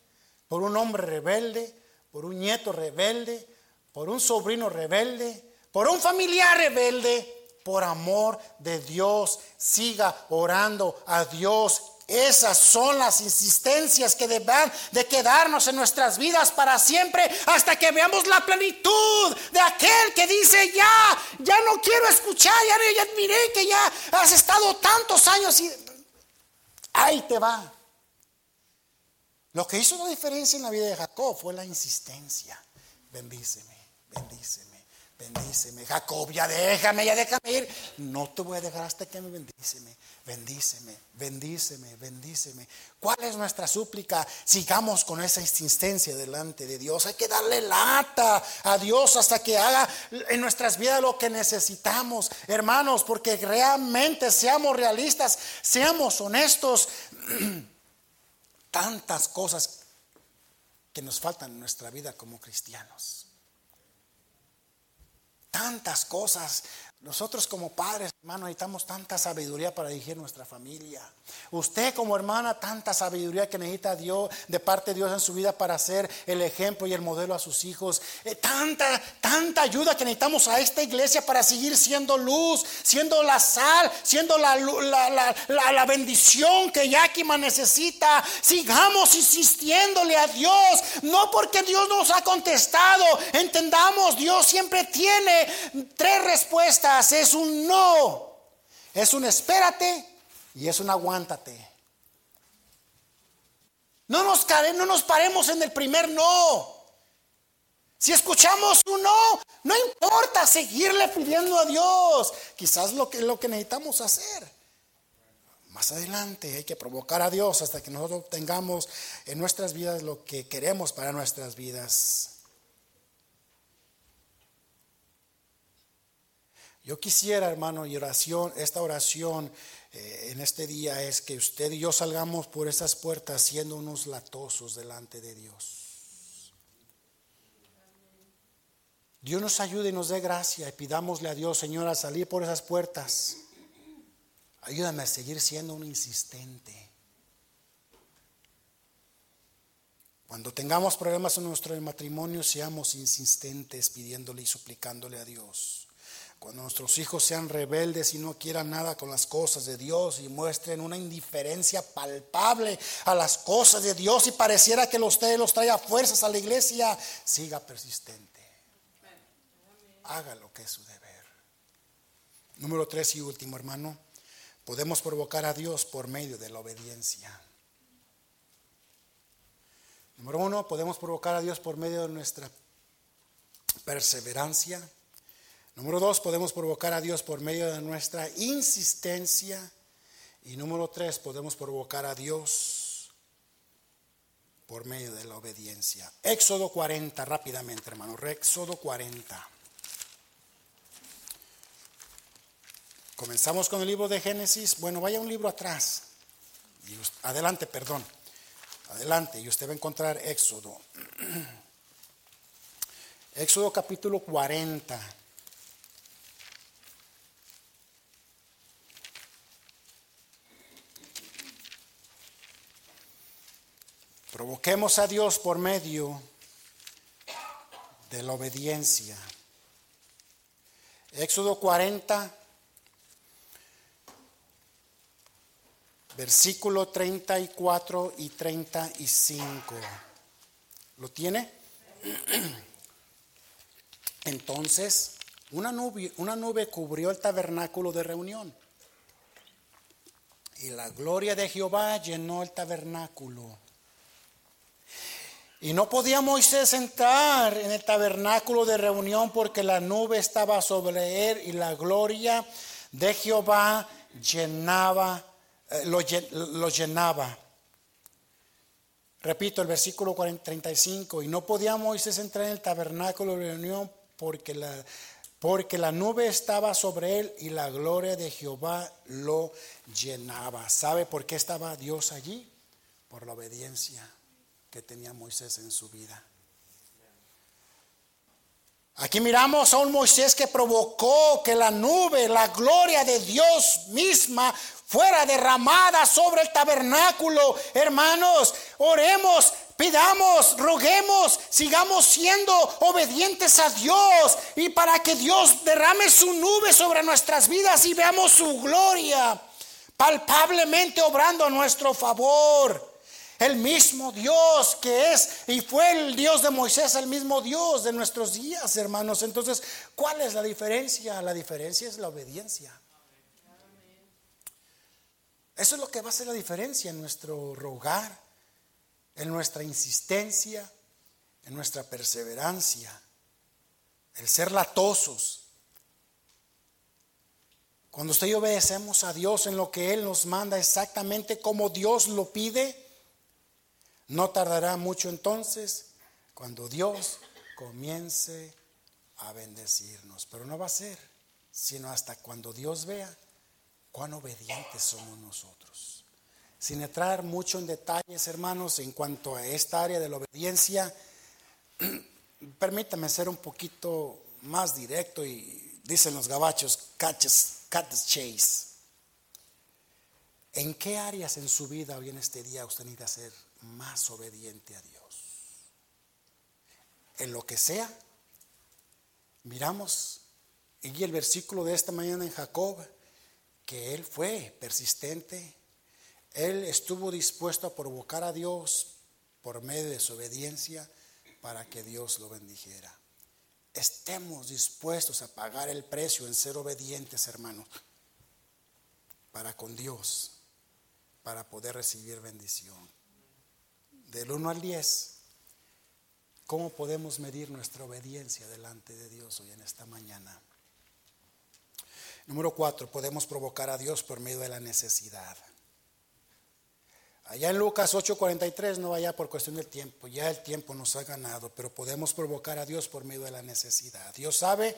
por un hombre rebelde, por un nieto rebelde, por un sobrino rebelde, por un familiar rebelde, por amor de Dios, siga orando a Dios. Esas son las insistencias que deben de quedarnos en nuestras vidas para siempre, hasta que veamos la plenitud de aquel que dice: ya no quiero escuchar, ya admiré que ya has estado tantos años y ahí te va. Lo que hizo la diferencia en la vida de Jacob fue la insistencia. Bendíceme, bendíceme, bendíceme. Jacob, ya déjame ir. No te voy a dejar hasta que me bendíceme. Bendíceme, bendíceme, bendíceme. ¿Cuál es nuestra súplica? Sigamos con esa insistencia delante de Dios. Hay que darle lata a Dios hasta que haga en nuestras vidas lo que necesitamos, hermanos, porque realmente seamos realistas, seamos honestos. Tantas cosas que nos faltan en nuestra vida como cristianos. Tantas cosas. Nosotros como padres, hermano, necesitamos tanta sabiduría para dirigir nuestra familia. Usted como hermana, tanta sabiduría que necesita Dios, de parte de Dios en su vida, para ser el ejemplo y el modelo a sus hijos. Tanta ayuda que necesitamos a esta iglesia para seguir siendo luz, siendo la sal, siendo la bendición que Yakima necesita. Sigamos insistiéndole a Dios, no porque Dios nos ha contestado. Entendamos, Dios siempre tiene tres respuestas. Es un no, es un espérate y es un aguántate. No nos paremos en el primer no. Si escuchamos un no, no importa seguirle pidiendo a Dios. Quizás lo que necesitamos hacer más adelante, hay que provocar a Dios hasta que nosotros obtengamos en nuestras vidas lo que queremos para nuestras vidas. Yo quisiera, hermano, y esta oración en este día es que usted y yo salgamos por esas puertas siendo unos latosos delante de Dios. Dios nos ayude y nos dé gracia, y pidámosle a Dios: Señor, al salir por esas puertas, ayúdame a seguir siendo un insistente. Cuando tengamos problemas en nuestro matrimonio, seamos insistentes pidiéndole y suplicándole a Dios. Cuando nuestros hijos sean rebeldes y no quieran nada con las cosas de Dios y muestren una indiferencia palpable a las cosas de Dios y pareciera que usted los traiga fuerzas a la iglesia, siga persistente. Haga lo que es su deber. Número 3 y último, hermano, podemos provocar a Dios por medio de la obediencia. Número 1, podemos provocar a Dios por medio de nuestra perseverancia. Número 2, podemos provocar a Dios por medio de nuestra insistencia. Y número 3, podemos provocar a Dios por medio de la obediencia. Éxodo 40, rápidamente, hermano. Éxodo 40. Comenzamos con el libro de Génesis. Bueno, vaya un libro atrás. Adelante, y usted va a encontrar Éxodo. Éxodo capítulo 40. Provoquemos a Dios por medio de la obediencia. Éxodo 40, versículo 34 y 35. ¿Lo tiene? Entonces, una nube cubrió el tabernáculo de reunión, y la gloria de Jehová llenó el tabernáculo. Y no podía Moisés entrar en el tabernáculo de reunión porque la nube estaba sobre él, y la gloria de Jehová lo llenaba. Repito el versículo 35. Y no podía Moisés entrar en el tabernáculo de reunión porque la nube estaba sobre él, y la gloria de Jehová lo llenaba. ¿Sabe por qué estaba Dios allí? Por la obediencia que tenía Moisés en su vida. Aquí miramos a un Moisés que provocó que la nube, la gloria de Dios misma, fuera derramada sobre el tabernáculo. Hermanos, oremos, pidamos, roguemos, sigamos siendo obedientes a Dios, y para que Dios derrame su nube sobre nuestras vidas y veamos su gloria palpablemente obrando a nuestro favor. El mismo Dios que es y fue el Dios de Moisés, el mismo Dios de nuestros días, hermanos. Entonces, ¿cuál es la diferencia? La diferencia es la obediencia. Eso es lo que va a hacer la diferencia en nuestro rogar, en nuestra insistencia, en nuestra perseverancia, el ser latosos. Cuando usted y obedecemos a Dios en lo que Él nos manda, exactamente como Dios lo pide, no tardará mucho entonces cuando Dios comience a bendecirnos. Pero no va a ser sino hasta cuando Dios vea cuán obedientes somos nosotros. Sin entrar mucho en detalles, hermanos, en cuanto a esta área de la obediencia, permítame ser un poquito más directo, y dicen los gabachos, cut the chase. ¿En qué áreas en su vida hoy en este día usted necesita ser más obediente a Dios? En lo que sea. Miramos y el versículo de esta mañana en Jacob, que él fue persistente. Él estuvo dispuesto a provocar a Dios por medio de su obediencia para que Dios lo bendijera. Estemos dispuestos a pagar el precio en ser obedientes, hermanos, para con Dios, para poder recibir bendición. Del 1 al 10, ¿cómo podemos medir nuestra obediencia delante de Dios hoy en esta mañana? Número 4, podemos provocar a Dios por medio de la necesidad. Allá en Lucas 8:43, no vaya por cuestión del tiempo, ya el tiempo nos ha ganado, pero podemos provocar a Dios por medio de la necesidad. Dios sabe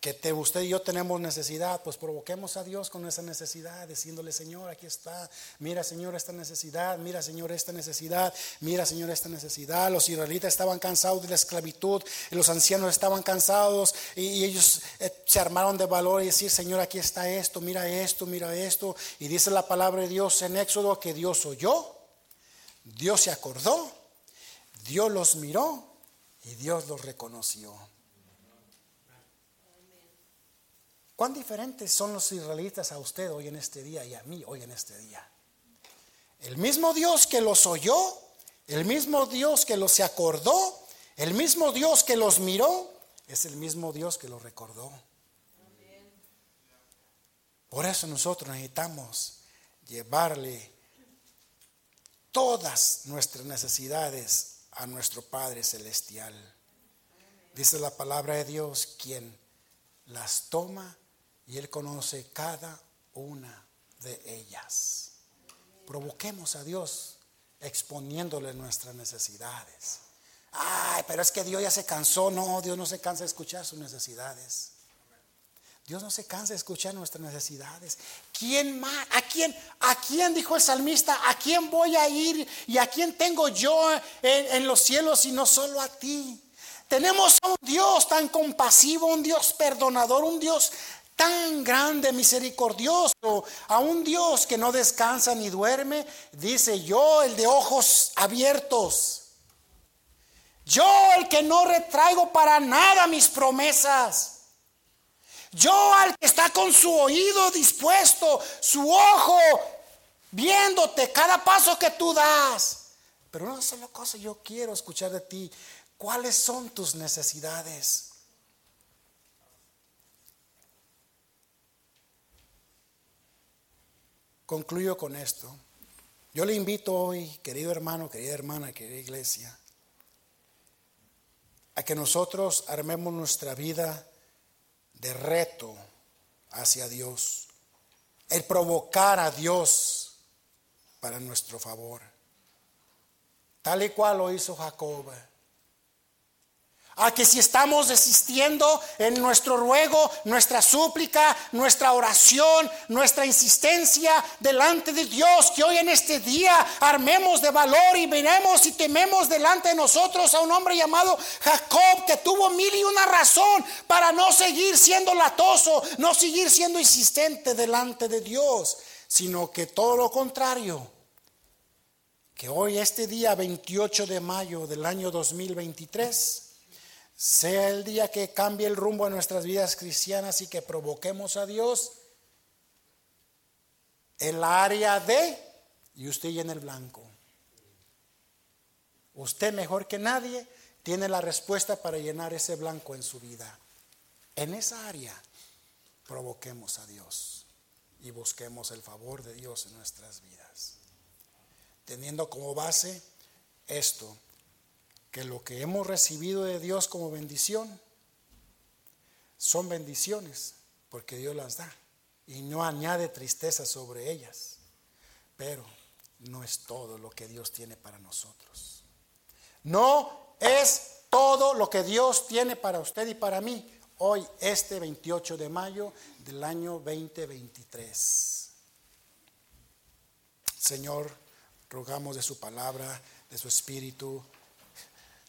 que usted y yo tenemos necesidad, pues provoquemos a Dios con esa necesidad, diciéndole: Señor, aquí está, mira Señor esta necesidad, mira Señor esta necesidad, mira Señor esta necesidad. Los israelitas estaban cansados de la esclavitud, los ancianos estaban cansados, y ellos se armaron de valor y decir: Señor, aquí está esto, mira esto, mira esto. Y dice la palabra de Dios en Éxodo que Dios oyó, Dios se acordó, Dios los miró y Dios los reconoció. ¿Cuán diferentes son los israelitas a usted hoy en este día y a mí hoy en este día? El mismo Dios que los oyó, el mismo Dios que los se acordó, el mismo Dios que los miró, es el mismo Dios que los recordó. Por eso nosotros necesitamos llevarle todas nuestras necesidades a nuestro Padre Celestial. Dice la palabra de Dios, quien las toma y Él conoce cada una de ellas. Provoquemos a Dios exponiéndole nuestras necesidades. Ay, pero es que Dios ya se cansó. No, Dios no se cansa de escuchar sus necesidades. Dios no se cansa de escuchar nuestras necesidades. ¿Quién más? ¿A quién dijo el salmista? ¿A quién voy a ir? ¿Y a quién tengo yo en los cielos sino solo a ti? Tenemos a un Dios tan compasivo, un Dios perdonador, un Dios tan grande, misericordioso, a un Dios que no descansa ni duerme. Dice: yo, el de ojos abiertos, Yo el que no retraigo para nada mis promesas. Yo al que está con su oído dispuesto, su ojo, viéndote cada paso que tú das. Pero una sola cosa yo quiero escuchar de ti. ¿Cuáles son tus necesidades? Concluyo con esto. Yo le invito hoy, querido hermano, querida hermana, querida iglesia, a que nosotros armemos nuestra vida de reto hacia Dios, el provocar a Dios para nuestro favor, tal y cual lo hizo Jacob. A que si estamos desistiendo en nuestro ruego, nuestra súplica, nuestra oración, nuestra insistencia delante de Dios, que hoy en este día armemos de valor y miremos y tememos delante de nosotros a un hombre llamado Jacob, que tuvo mil y una razón para no seguir siendo latoso, no seguir siendo insistente delante de Dios, sino que todo lo contrario, que hoy este día 28 de mayo del año 2023 sea el día que cambie el rumbo de nuestras vidas cristianas y que provoquemos a Dios en la área de, y usted llena el blanco. Usted mejor que nadie tiene la respuesta para llenar ese blanco en su vida. En esa área provoquemos a Dios y busquemos el favor de Dios en nuestras vidas, teniendo como base esto: que lo que hemos recibido de Dios como bendición son bendiciones porque Dios las da y no añade tristeza sobre ellas, pero no es todo lo que Dios tiene para nosotros. No es todo lo que Dios tiene para usted y para mí hoy, este 28 de mayo del año 2023. Señor, rogamos de su palabra, de su espíritu,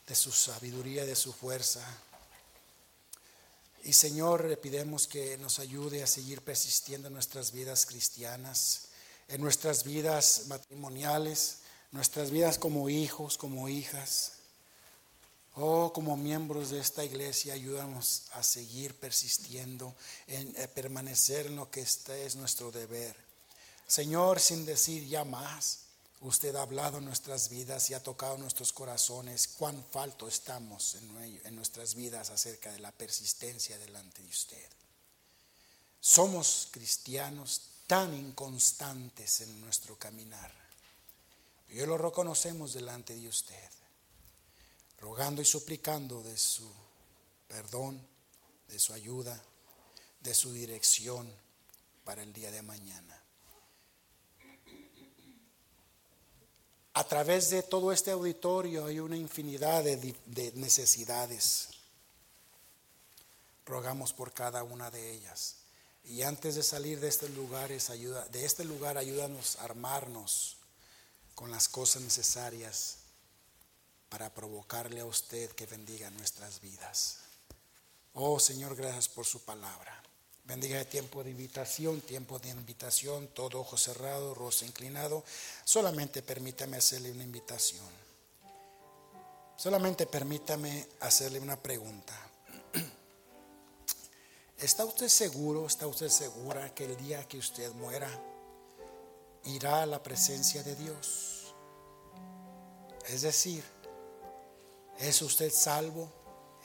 de su sabiduría, de su fuerza. Y Señor, le pedimos que nos ayude a seguir persistiendo en nuestras vidas cristianas, en nuestras vidas matrimoniales, nuestras vidas como hijos, como hijas, o como miembros de esta iglesia. Ayúdanos a seguir persistiendo en permanecer en lo que este es nuestro deber. Señor, sin decir ya más, usted ha hablado en nuestras vidas y ha tocado nuestros corazones. Cuán falto estamos en nuestras vidas acerca de la persistencia delante de usted. Somos cristianos tan inconstantes en nuestro caminar. Hoy lo reconocemos delante de usted, rogando y suplicando de su perdón, de su ayuda, de su dirección para el día de mañana. A través de todo este auditorio hay una infinidad de necesidades. Rogamos por cada una de ellas. Y antes de salir de este lugar, ayúdanos a armarnos con las cosas necesarias para provocarle a usted que bendiga nuestras vidas. Oh Señor, gracias por su palabra. Bendiga el tiempo de invitación, todo ojo cerrado, rostro inclinado. Solamente permítame hacerle una pregunta. ¿Está usted seguro, está usted segura que el día que usted muera irá a la presencia de Dios? Es decir, ¿es usted salvo?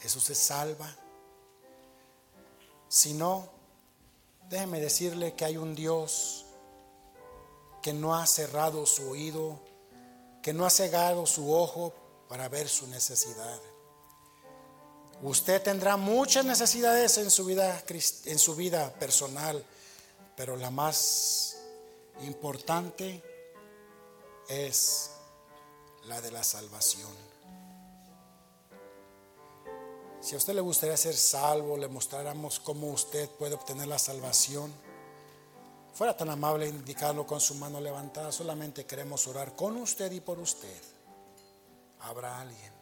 ¿Es usted salva? Si no, déjeme decirle que hay un Dios que no ha cerrado su oído, que no ha cegado su ojo para ver su necesidad. Usted tendrá muchas necesidades en su vida personal, pero la más importante es la de la salvación. Si a usted le gustaría ser salvo, le mostráramos cómo usted puede obtener la salvación, fuera tan amable indicarlo con su mano levantada. Solamente queremos orar con usted y por usted. ¿Habrá alguien?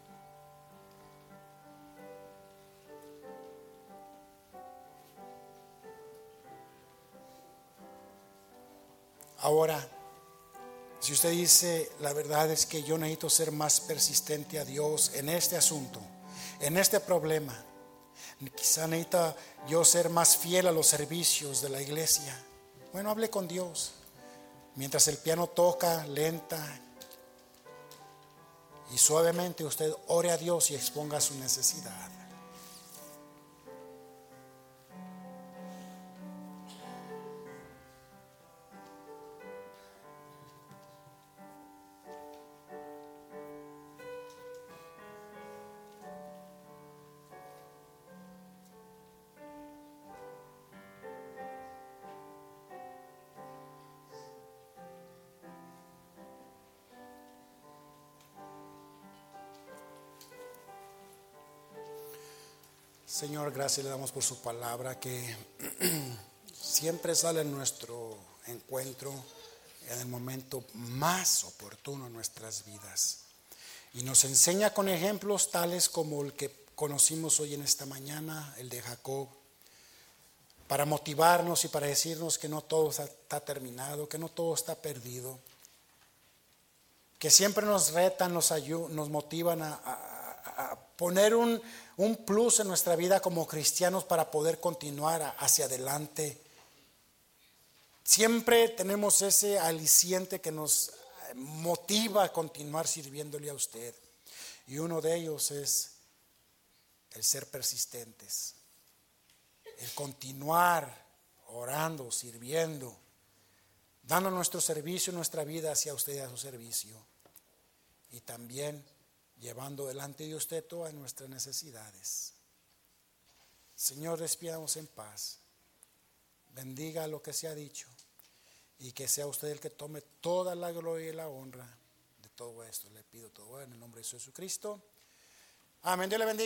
Ahora, Si usted dice, la verdad es que yo necesito ser más persistente a Dios en este asunto, en este problema, quizá necesita yo ser más fiel a los servicios de la iglesia. Bueno, hable con Dios. Mientras el piano toca lenta y suavemente, usted ore a Dios y exponga su necesidad. Señor, gracias le damos por su palabra, que siempre sale en nuestro encuentro en el momento más oportuno en nuestras vidas, y nos enseña con ejemplos tales como el que conocimos hoy en esta mañana, el de Jacob, para motivarnos y para decirnos que no todo está terminado, que no todo está perdido, que siempre nos retan, nos motivan a poner un plus en nuestra vida como cristianos para poder continuar hacia adelante. Siempre tenemos ese aliciente que nos motiva a continuar sirviéndole a usted, y uno de ellos es el ser persistentes, el continuar orando, sirviendo, dando nuestro servicio, nuestra vida hacia usted, a su servicio, y también llevando delante de usted todas nuestras necesidades. Señor, despidamos en paz. Bendiga lo que se ha dicho, y que sea usted el que tome toda la gloria y la honra de todo esto. Le pido todo en el nombre de Jesucristo. Amén. Dios le bendiga.